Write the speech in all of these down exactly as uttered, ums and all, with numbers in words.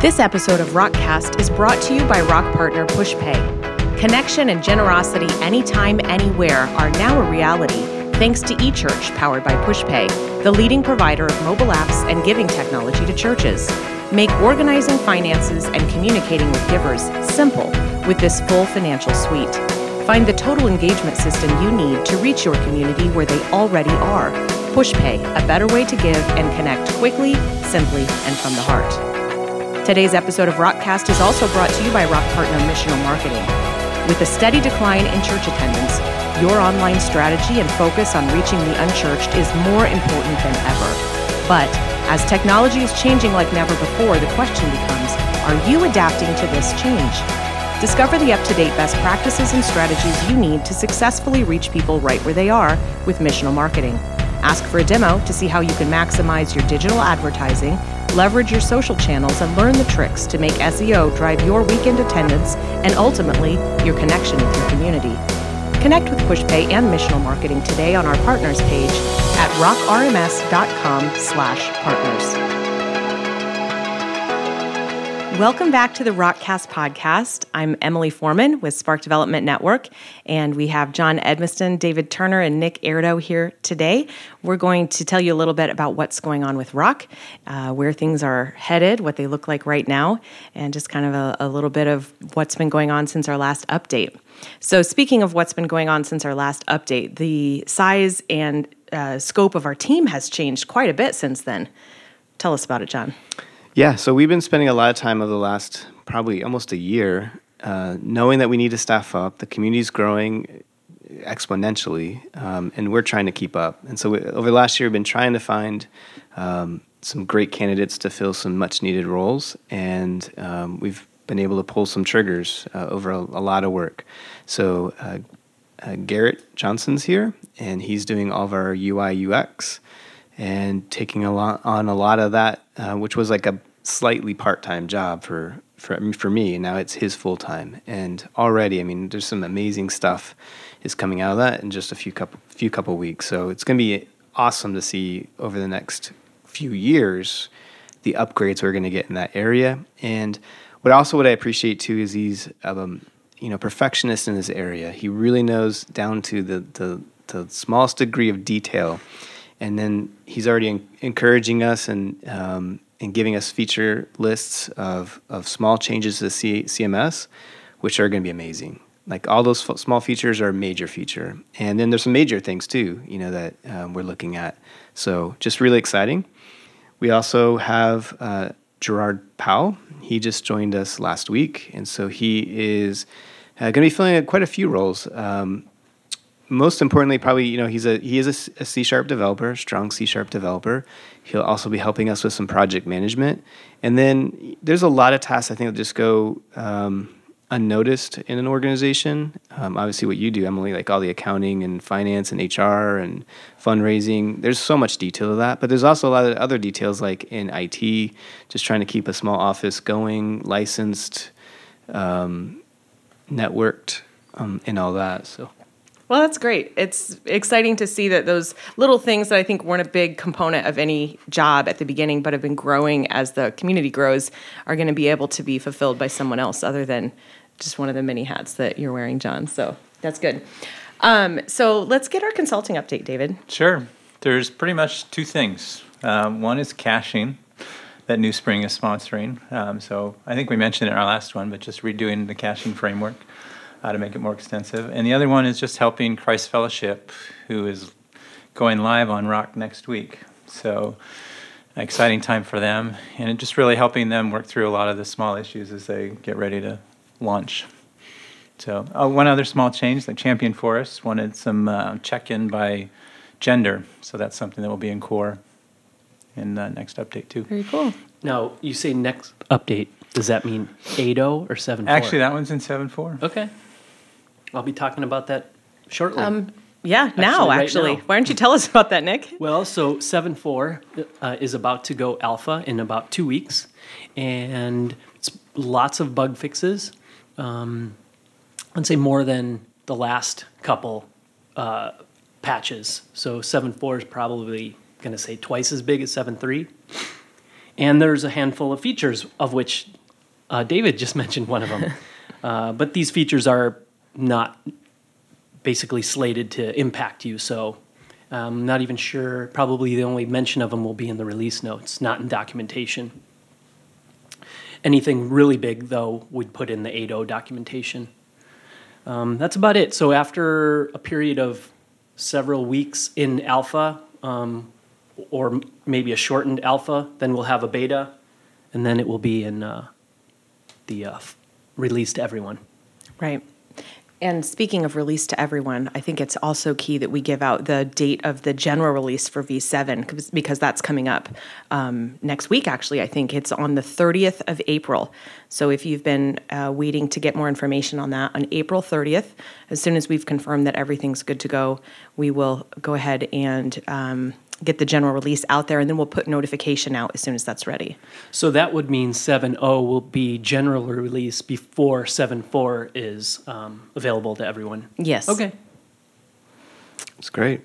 This episode of RockCast is brought to you by Rock partner Pushpay. Connection and generosity anytime, anywhere are now a reality thanks to eChurch, powered by Pushpay, the leading provider of mobile apps and giving technology to churches. Make organizing finances and communicating with givers simple with this full financial suite. Find the total engagement system you need to reach your community where they already are. Pushpay, a better way to give and connect quickly, simply, and from the heart. Today's episode of RockCast is also brought to you by Rock partner Missional Marketing. With a steady decline in church attendance, your online strategy and focus on reaching the unchurched is more important than ever. But as technology is changing like never before, the question becomes, are you adapting to this change? Discover the up-to-date best practices and strategies you need to successfully reach people right where they are with Missional Marketing. Ask for a demo to see how you can maximize your digital advertising, leverage your social channels, and learn the tricks to make S E O drive your weekend attendance and ultimately your connection with your community. Connect with Pushpay and Missional Marketing today on our partners page at rock r m s dot com slash partners. Welcome back to the RockCast podcast. I'm Emily Foreman with Spark Development Network, and we have John Edmiston, David Turner, and Nick Erdo here today. We're going to tell you a little bit about what's going on with Rock, uh, where things are headed, what they look like right now, and just kind of a, a little bit of what's been going on since our last update. So speaking of what's been going on since our last update, the size and uh, scope of our team has changed quite a bit since then. Tell us about it, John. Yeah, so we've been spending a lot of time over the last probably almost a year uh, knowing that we need to staff up. The community's growing exponentially, um, and we're trying to keep up. And so we, over the last year, we've been trying to find um, some great candidates to fill some much-needed roles, and um, we've been able to pull some triggers uh, over a, a lot of work. So uh, uh, Garrett Johnson's here, and he's doing all of our U I U X and taking a lot on a lot of that, uh, which was like a slightly part-time job for, for, for me, and now it's his full-time. And already, I mean, there's some amazing stuff is coming out of that in just a few couple few couple weeks. So it's going to be awesome to see over the next few years the upgrades we're going to get in that area. And what also what I appreciate too is he's um, you know perfectionist in this area. He really knows down to the the, the smallest degree of detail. And then he's already en- encouraging us and um, and giving us feature lists of of small changes to the C- CMS, which are going to be amazing. Like all those f- small features are a major feature. And then there's some major things too, you know, that um, we're looking at. So just really exciting. We also have uh, Gerard Powell. He just joined us last week. And so he is uh, going to be filling quite a few roles. Um, most importantly, probably, you know, he's a he is a, a C-sharp developer, strong C-sharp developer. He'll also be helping us with some project management. And then there's a lot of tasks I think that just go Um, unnoticed in an organization. Um, obviously what you do, Emily, like all the accounting and finance and H R and fundraising, there's so much detail to that, but there's also a lot of other details like in I T, just trying to keep a small office going, licensed, um, networked, um, and all that. So. Well, that's great. It's exciting to see that those little things that I think weren't a big component of any job at the beginning, but have been growing as the community grows, are going to be able to be fulfilled by someone else other than just one of the many hats that you're wearing, John. So that's good. Um, so let's get our consulting update, David. Sure. There's pretty much two things. Um, one is caching that New Spring is sponsoring. Um, so I think we mentioned it in our last one, but just redoing the caching framework uh, to make it more extensive. And the other one is just helping Christ Fellowship, who is going live on Rock next week. So an exciting time for them. And it just really helping them work through a lot of the small issues as they get ready to launch. So oh, one other small change, the Champion Forest wanted some uh, check-in by gender. So that's something that will be in core in the next update too. Very cool. Now, you say next update. Does that mean eight point oh or seven point four? Actually, that one's in seven point four. Okay. I'll be talking about that shortly. Um, yeah, actually, now, right actually. Now. Why don't you tell us about that, Nick? Well, so seven point four uh, is about to go alpha in about two weeks, and it's lots of bug fixes. Um, I'd say more than the last couple uh, patches. So seven point four is probably going to say twice as big as seven point three. And there's a handful of features, of which uh, David just mentioned one of them. uh, but these features are not basically slated to impact you, so I'm not even sure. Probably the only mention of them will be in the release notes, not in documentation. Anything really big, though, we'd put in the eight point oh documentation. Um, that's about it. So after a period of several weeks in alpha, um, or maybe a shortened alpha, then we'll have a beta, and then it will be in uh, the uh, release to everyone. Right. And speaking of release to everyone, I think it's also key that we give out the date of the general release for V seven, because that's coming up um, next week, actually. I think it's on the thirtieth of April. So if you've been uh, waiting to get more information on that, on April thirtieth, as soon as we've confirmed that everything's good to go, we will go ahead and um, get the general release out there, and then we'll put notification out as soon as that's ready. So that would mean seven point oh will be general release before seven point four is um, available to everyone. Yes. Okay. That's great.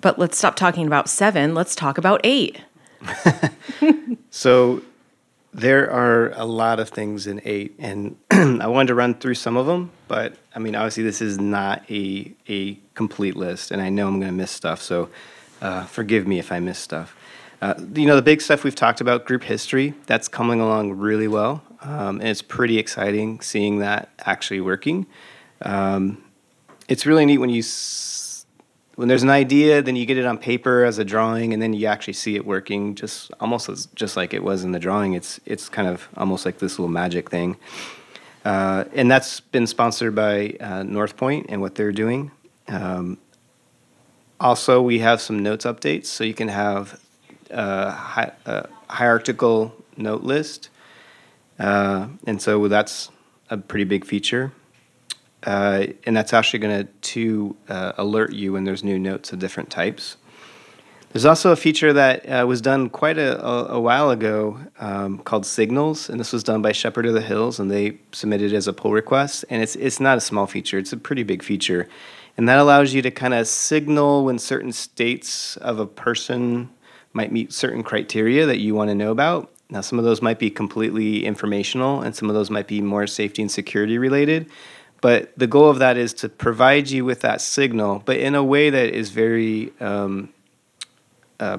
But let's stop talking about seven. Let's talk about eight. So there are a lot of things in eight, and I wanted to run through some of them, but, I mean, obviously this is not a a complete list, and I know I'm going to miss stuff, so... Uh, forgive me if I miss stuff. Uh, you know, the big stuff we've talked about, group history, that's coming along really well. Um, and it's pretty exciting seeing that actually working. Um, it's really neat when you, s- when there's an idea, then you get it on paper as a drawing, and then you actually see it working just almost as, just like it was in the drawing. It's, it's kind of almost like this little magic thing. Uh, and that's been sponsored by uh, North Point and what they're doing. Um, Also, we have some notes updates, so you can have a, hi- a hierarchical note list, uh, and so that's a pretty big feature, uh, and that's actually going to uh, alert you when there's new notes of different types. There's also a feature that uh, was done quite a, a, a while ago um, called Signals, and this was done by Shepherd of the Hills, and they submitted it as a pull request, and it's it's not a small feature, it's a pretty big feature. And that allows you to kind of signal when certain states of a person might meet certain criteria that you want to know about. Now, some of those might be completely informational, and some of those might be more safety and security related. But the goal of that is to provide you with that signal, but in a way that is very um, uh,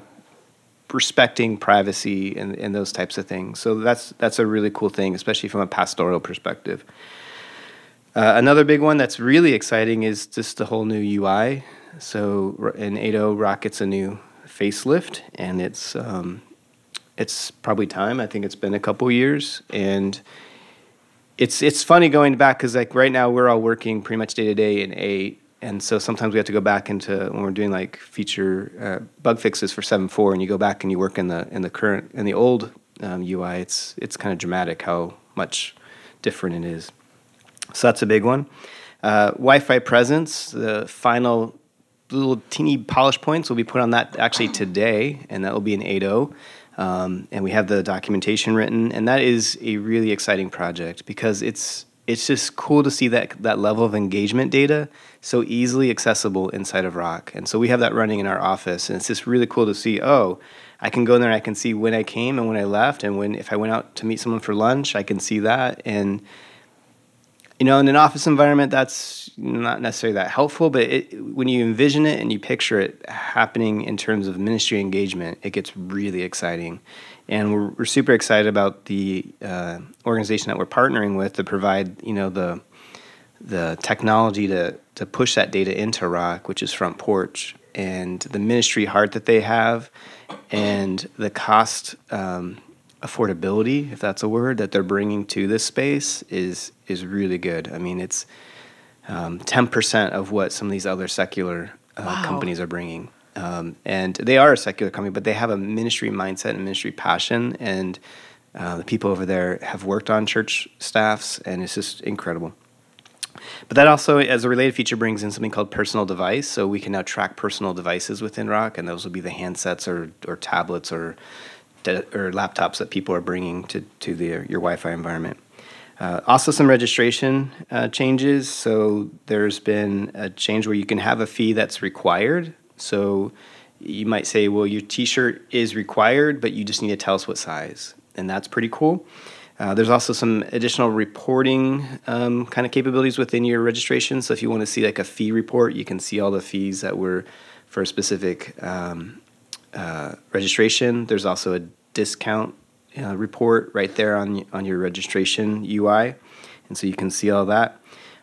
respecting privacy and, and those types of things. So that's that's a really cool thing, especially from a pastoral perspective. Uh, another big one that's really exciting is just the whole new U I. So in eight point oh, Rock gets a new facelift, and it's um, it's probably time. I think it's been a couple years, and it's it's funny going back because like right now we're all working pretty much day to day in eight, and so sometimes we have to go back into when we're doing like feature uh, bug fixes for seven point four, and you go back and you work in the in the current in the old um, U I. It's it's kind of dramatic how much different it is. So that's a big one. Uh, Wi-Fi presence, the final little teeny polish points will be put on that actually today, and that will be in eight point oh. Um, and we have the documentation written, and that is a really exciting project because it's it's just cool to see that that level of engagement data so easily accessible inside of Rock. And so we have that running in our office, and it's just really cool to see, oh, I can go in there and I can see when I came and when I left, and when if I went out to meet someone for lunch, I can see that. And you know, in an office environment, that's not necessarily that helpful, but it, when you envision it and you picture it happening in terms of ministry engagement, it gets really exciting. And we're, we're super excited about the uh, organization that we're partnering with to provide, you know, the the technology to to push that data into Rock, which is Front Porch, and the ministry heart that they have, and the cost um affordability, if that's a word, that they're bringing to this space is is really good. I mean, it's um, ten percent of what some of these other secular uh, wow. companies are bringing. Um, and they are a secular company, but they have a ministry mindset and ministry passion. And uh, the people over there have worked on church staffs, and it's just incredible. But that also, as a related feature, brings in something called personal device. So we can now track personal devices within Rock, and those will be the handsets or or tablets or or laptops that people are bringing to, to the, your Wi-Fi environment. Uh, also some registration uh, changes. So there's been a change where you can have a fee that's required. So you might say, well, your t-shirt is required, but you just need to tell us what size. And that's pretty cool. Uh, there's also some additional reporting um, kind of capabilities within your registration. So if you want to see like a fee report, you can see all the fees that were for a specific um, uh, registration. There's also a discount uh, report right there on, on your registration U I. And so you can see all that.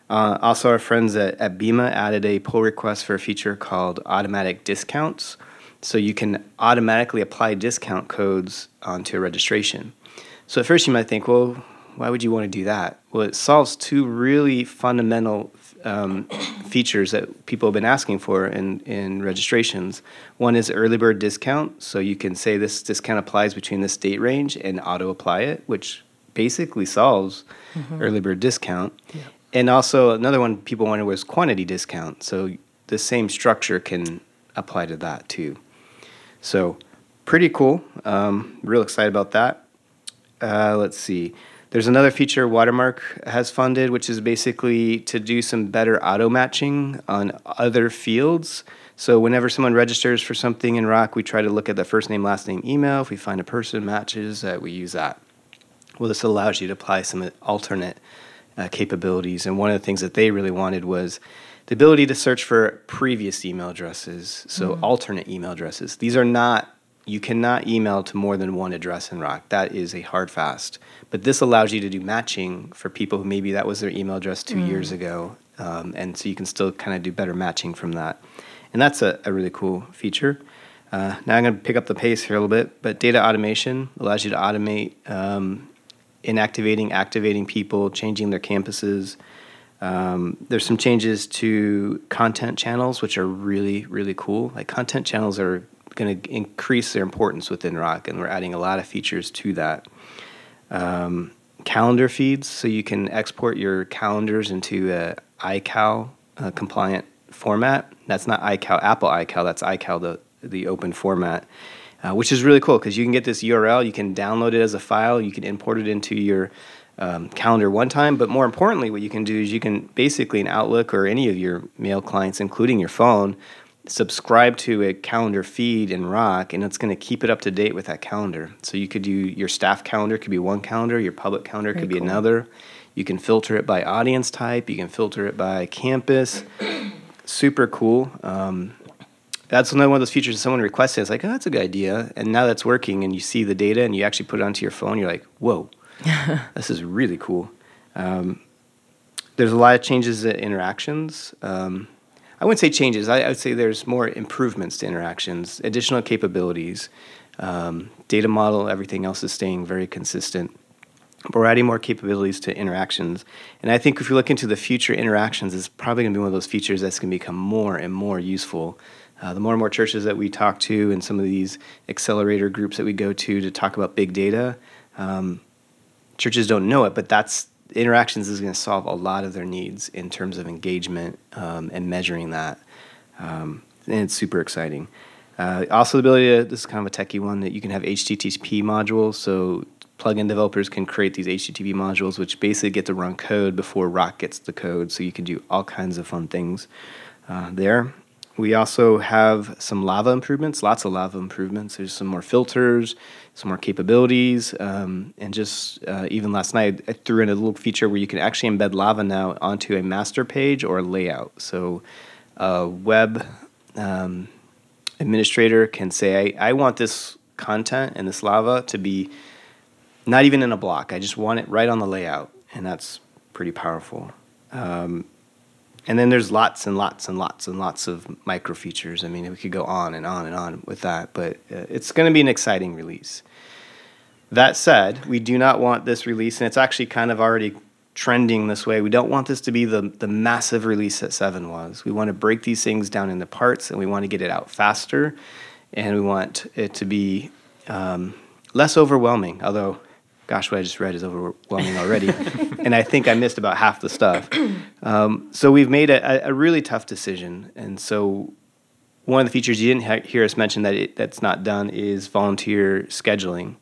Uh, also, our friends at, at BEMA added a pull request for a feature called automatic discounts. So you can automatically apply discount codes onto a registration. So at first you might think, well, why would you want to do that? Well, it solves two really fundamental um, features that people have been asking for in, in registrations. One is early bird discount. So you can say this discount applies between this date range and auto-apply it, which basically solves mm-hmm. early bird discount. Yeah. And also another one people wanted was quantity discount. So the same structure can apply to that too. So pretty cool. Um, real excited about that. Uh, let's see. There's another feature Watermark has funded, which is basically to do some better auto matching on other fields. So whenever someone registers for something in Rock, we try to look at the first name, last name, email. If we find a person matches, uh, we use that. Well, this allows you to apply some alternate Uh, capabilities, and one of the things that they really wanted was the ability to search for previous email addresses, so mm-hmm. alternate email addresses. These are not, you cannot email to more than one address in Rock. That is a hard fast. But this allows you to do matching for people who maybe that was their email address two mm. years ago, um, and so you can still kind of do better matching from that. And that's a, a really cool feature. Uh, now I'm going to pick up the pace here a little bit, but data automation allows you to automate um, inactivating, activating people, changing their campuses. Um, there's some changes to content channels, which are really, really cool. Like content channels are going to increase their importance within Rock, and we're adding a lot of features to that. Um, calendar feeds, so you can export your calendars into a iCal uh, compliant format. That's not iCal, Apple iCal, that's iCal, the the open format. Uh, which is really cool because you can get this U R L, you can download it as a file, you can import it into your um, calendar one time, but more importantly, what you can do is you can basically in Outlook or any of your mail clients, including your phone, subscribe to a calendar feed in Rock, and it's going to keep it up to date with that calendar. So you could do your staff calendar, could be one calendar, your public calendar could be cool. another. You can filter it by audience type, you can filter it by campus. Super cool. Um, That's another one of those features someone requested. It's like, oh, that's a good idea. And now that's working, and you see the data, and you actually put it onto your phone. You're like, whoa, this is really cool. Um, there's a lot of changes to interactions. Um, I wouldn't say changes. I, I would say there's more improvements to interactions, additional capabilities. Um, data model, everything else is staying very consistent. We're adding more capabilities to interactions. And I think if you look into the future, interactions is probably going to be one of those features that's going to become more and more useful. Uh, the more and more churches that we talk to and some of these accelerator groups that we go to to talk about big data, um, churches don't know it, but that's interactions is going to solve a lot of their needs in terms of engagement um, and measuring that. Um, and it's super exciting. Uh, also, the ability to, this is kind of a techie one, that you can have H T T P modules, so plugin developers can create these H T T P modules, which basically get to run code before Rock gets the code, so you can do all kinds of fun things uh, there. We also have some Lava improvements, lots of Lava improvements. There's some more filters, some more capabilities, um, and just uh, even last night I threw in a little feature where you can actually embed Lava now onto a master page or a layout. So a web um, administrator can say, I, I want this content and this Lava to be not even in a block. I just want it right on the layout, and that's pretty powerful. Um And then there's lots and lots and lots and lots of micro features. I mean, we could go on and on and on with that, but uh, it's going to be an exciting release. That said, we do not want this release, and it's actually kind of already trending this way. We don't want this to be the, the massive release that seven was. We want to break these things down into parts, and we want to get it out faster, and we want it to be um, less overwhelming, although... Gosh, what I just read is overwhelming already. And I think I missed about half the stuff. Um, so we've made a, a really tough decision. And so one of the features you didn't ha- hear us mention that it, that's not done is volunteer scheduling.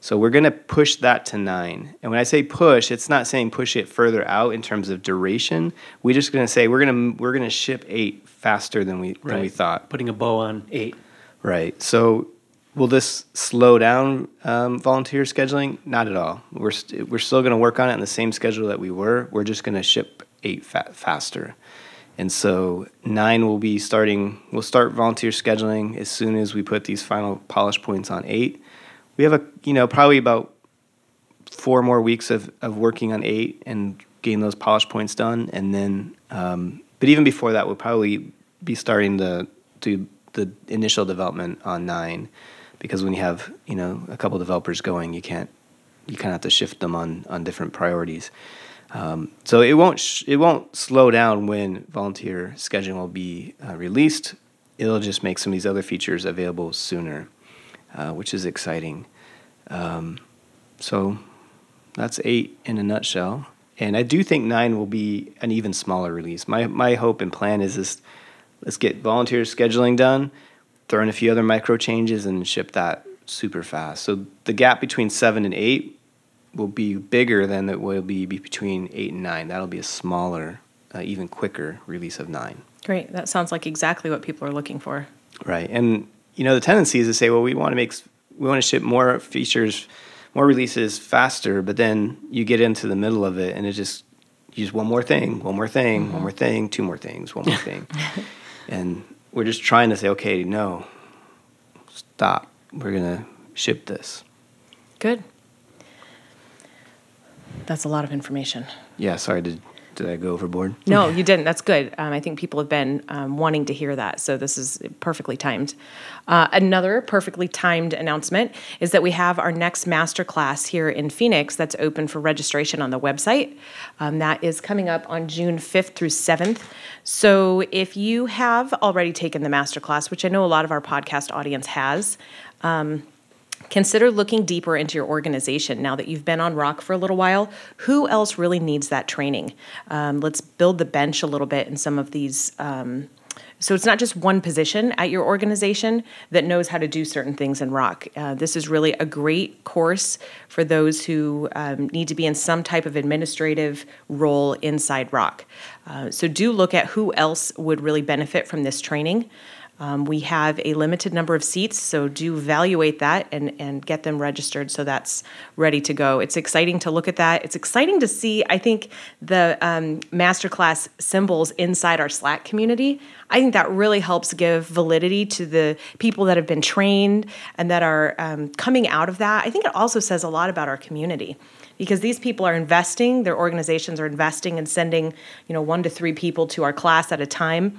So we're going to push that to nine. And when I say push, it's not saying push it further out in terms of duration. We're just going to say we're going to we're going to ship eight faster than we, right. than we thought. Putting a bow on eight. Right. So will this slow down um, volunteer scheduling? Not at all. We're st- we're still going to work on it in the same schedule that we were. We're just going to ship eight fa- faster. And so nine will be starting, we'll start volunteer scheduling as soon as we put these final polish points on eight. We have a, you know, probably about four more weeks of, of working on eight and getting those polish points done. And then, um, but even before that, we'll probably be starting the, to the initial development on nine, because when you have, you know, a couple developers going, you can't, you kind of have to shift them on, on different priorities. Um, so it won't sh- it won't slow down when volunteer scheduling will be uh, released. It'll just make some of these other features available sooner, uh, which is exciting. Um, so that's eight in a nutshell. And I do think nine will be an even smaller release. My my hope and plan is this: let's get volunteer scheduling done, throw in a few other micro changes, and ship that super fast. So the gap between seven and eight will be bigger than it will be between eight and nine. That'll be a smaller, uh, even quicker release of nine. Great. That sounds like exactly what people are looking for. Right. And, you know, the tendency is to say, well, we want to make, we want to ship more features, more releases faster, but then you get into the middle of it and it just, you just one more thing, one more thing, mm-hmm. one more thing, two more things, one more thing. And we're just trying to say, okay, no, stop. We're going to ship this. Good. That's a lot of information. Yeah, sorry, did did I go overboard? No, you didn't. That's good. Um, I think people have been um, wanting to hear that, so this is perfectly timed. Uh, another perfectly timed announcement is that we have our next masterclass here in Phoenix that's open for registration on the website. Um, that is coming up on June fifth through seventh. So if you have already taken the masterclass, which I know a lot of our podcast audience has, um consider looking deeper into your organization now that you've been on Rock for a little while. Who else really needs that training? Um, let's build the bench a little bit in some of these. Um, so it's not just one position at your organization that knows how to do certain things in Rock. Uh, this is really a great course for those who um, need to be in some type of administrative role inside Rock. Uh, so do look at who else would really benefit from this training. Um, we have a limited number of seats, so do evaluate that and, and get them registered so that's ready to go. It's exciting to look at that. It's exciting to see, I think, the um, masterclass symbols inside our Slack community. I think that really helps give validity to the people that have been trained and that are um, coming out of that. I think it also says a lot about our community, because these people are investing, their organizations are investing in sending, you know, one to three people to our class at a time.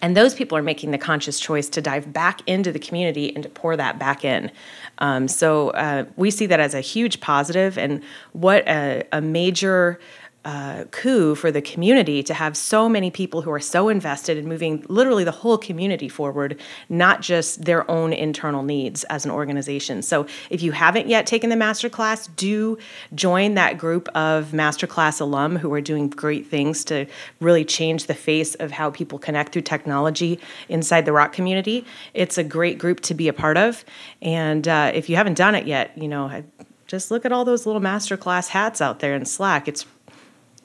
And those people are making the conscious choice to dive back into the community and to pour that back in. Um, so uh, we see that as a huge positive, and what a, a major uh, coup for the community to have so many people who are so invested in moving literally the whole community forward, not just their own internal needs as an organization. So if you haven't yet taken the masterclass, do join that group of masterclass alum who are doing great things to really change the face of how people connect through technology inside the Rock community. It's a great group to be a part of. And uh, if you haven't done it yet, you know, I, just look at all those little masterclass hats out there in Slack. It's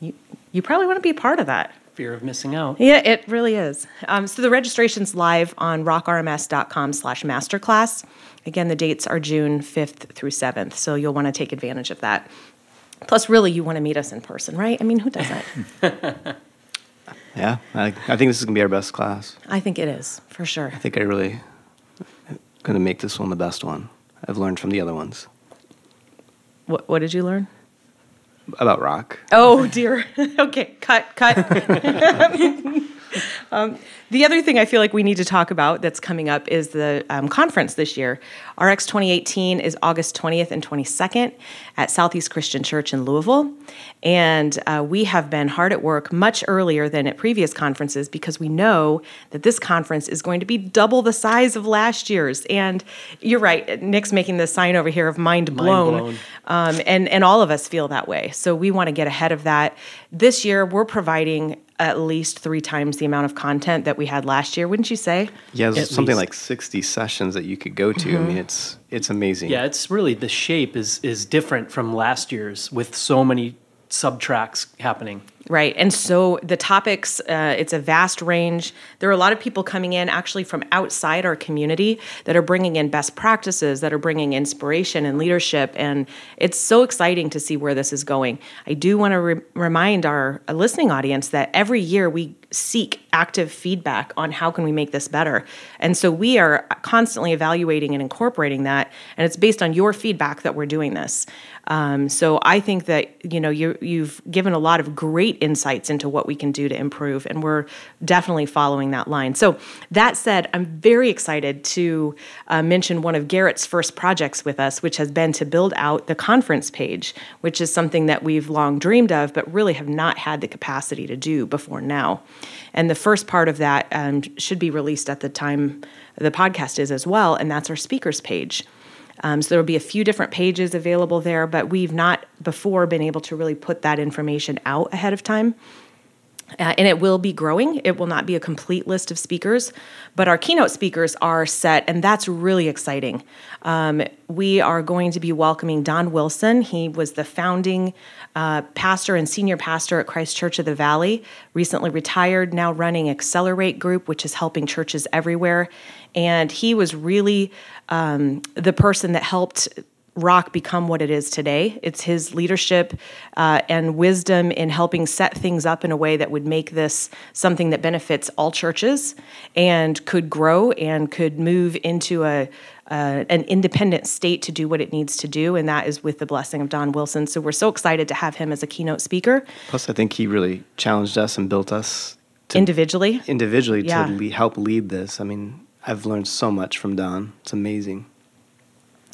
You you probably want to be a part of that. Fear of missing out. Yeah, it really is. Um, so the registration's live on rockrms.com slash masterclass. Again, the dates are June fifth through seventh, so you'll want to take advantage of that. Plus, really, you want to meet us in person, right? I mean, who doesn't? Yeah, I, I think this is going to be our best class. I think it is, for sure. I think I really going to make this one the best one. I've learned from the other ones. What What did you learn? About Rock. Oh, dear. Okay, cut, cut. um, the other thing I feel like we need to talk about that's coming up is the um, conference this year. R X twenty eighteen is August twentieth and twenty-second at Southeast Christian Church in Louisville. And uh, we have been hard at work much earlier than at previous conferences, because we know that this conference is going to be double the size of last year's. And you're right, Nick's making the sign over here of mind blown. Mind blown. Um, and, and all of us feel that way. So we want to get ahead of that. This year, we're providing at least three times the amount of content that we had last year, wouldn't you say? Yeah, there's something least. like sixty sessions that you could go to. Mm-hmm. I mean, it's it's amazing. Yeah, it's really, the shape is is different from last year's with so many subtracks happening. Right. And so the topics, uh, it's a vast range. There are a lot of people coming in actually from outside our community that are bringing in best practices, that are bringing inspiration and leadership. And it's so exciting to see where this is going. I do want to re- remind our listening audience that every year we seek active feedback on how can we make this better. And so we are constantly evaluating and incorporating that. And it's based on your feedback that we're doing this. Um, so I think that, you know, you, you've given a lot of great insights into what we can do to improve, and we're definitely following that line. So that said, I'm very excited to uh, mention one of Garrett's first projects with us, which has been to build out the conference page, which is something that we've long dreamed of, but really have not had the capacity to do before now. And the first part of that um, should be released at the time the podcast is as well, and that's our speakers page. Um, so there will be a few different pages available there, but we've not before been able to really put that information out ahead of time. Uh, and it will be growing. It will not be a complete list of speakers, but our keynote speakers are set, and that's really exciting. Um, we are going to be welcoming Don Wilson. He was the founding uh, pastor and senior pastor at Christ Church of the Valley, recently retired, now running Accelerate Group, which is helping churches everywhere. And he was really um, the person that helped Rock become what it is today. It's his leadership uh, and wisdom in helping set things up in a way that would make this something that benefits all churches and could grow and could move into a uh, an independent state to do what it needs to do, and that is with the blessing of Don Wilson. So we're so excited to have him as a keynote speaker. Plus, I think he really challenged us and built us to individually, individually yeah. to le- help lead this. I mean, I've learned so much from Don. It's amazing.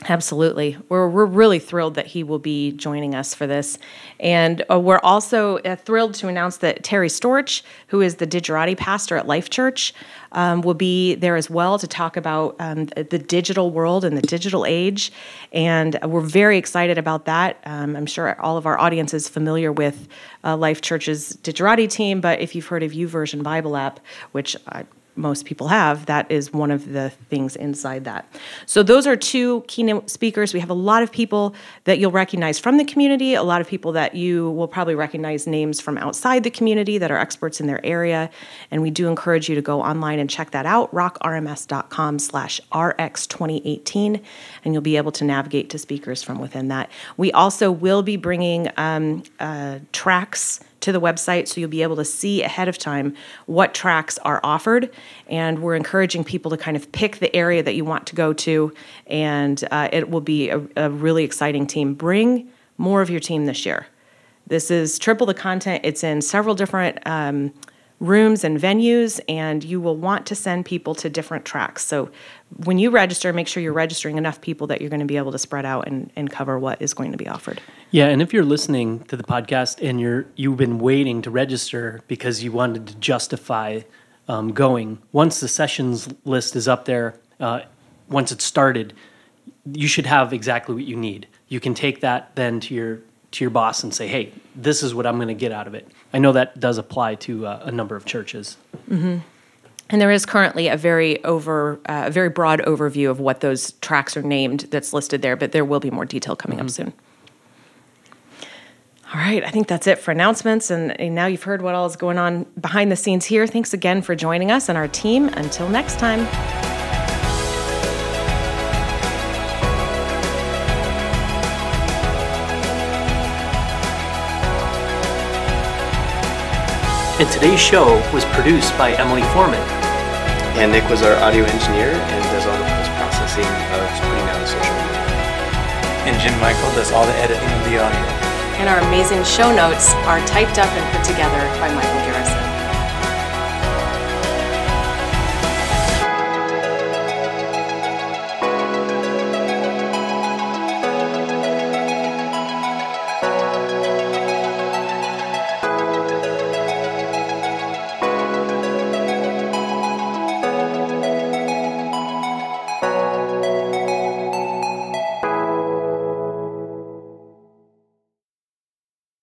Absolutely. We're we're really thrilled that he will be joining us for this. And uh, we're also uh, thrilled to announce that Terry Storch, who is the Digerati pastor at Life Church, um, will be there as well to talk about um, the digital world and the digital age. And we're very excited about that. Um, I'm sure all of our audience is familiar with uh, Life Church's Digerati team, but if you've heard of YouVersion Bible app, which I most people have, that is one of the things inside that. So those are two keynote speakers. We have a lot of people that you'll recognize from the community, a lot of people that you will probably recognize names from outside the community that are experts in their area. And we do encourage you to go online and check that out, rock r m s dot com slash r x twenty eighteen, and you'll be able to navigate to speakers from within that. We also will be bringing um, uh, tracks to the website, so you'll be able to see ahead of time what tracks are offered. And we're encouraging people to kind of pick the area that you want to go to, and uh, it will be a, a really exciting team. Bring more of your team this year. This is triple the content. It's in several different um, rooms and venues, and you will want to send people to different tracks. So when you register, make sure you're registering enough people that you're going to be able to spread out and, and cover what is going to be offered. Yeah, and if you're listening to the podcast and you're, you've been waiting to register because you wanted to justify um, going, once the sessions list is up there, uh, once it's started, you should have exactly what you need. You can take that then to your to your boss and say, hey, this is what I'm going to get out of it. I know that does apply to uh, a number of churches. Mm-hmm. And there is currently a very over, uh, a very broad overview of what those tracks are named that's listed there, but there will be more detail coming mm-hmm. up soon. All right, I think that's it for announcements, and, and now you've heard what all is going on behind the scenes here. Thanks again for joining us and our team. Until next time. And today's show was produced by Emily Foreman. And Nick was our audio engineer and does all the post-processing of putting out social media. And Jim Michael does all the editing of the audio. And our amazing show notes are typed up and put together by Michael Garris.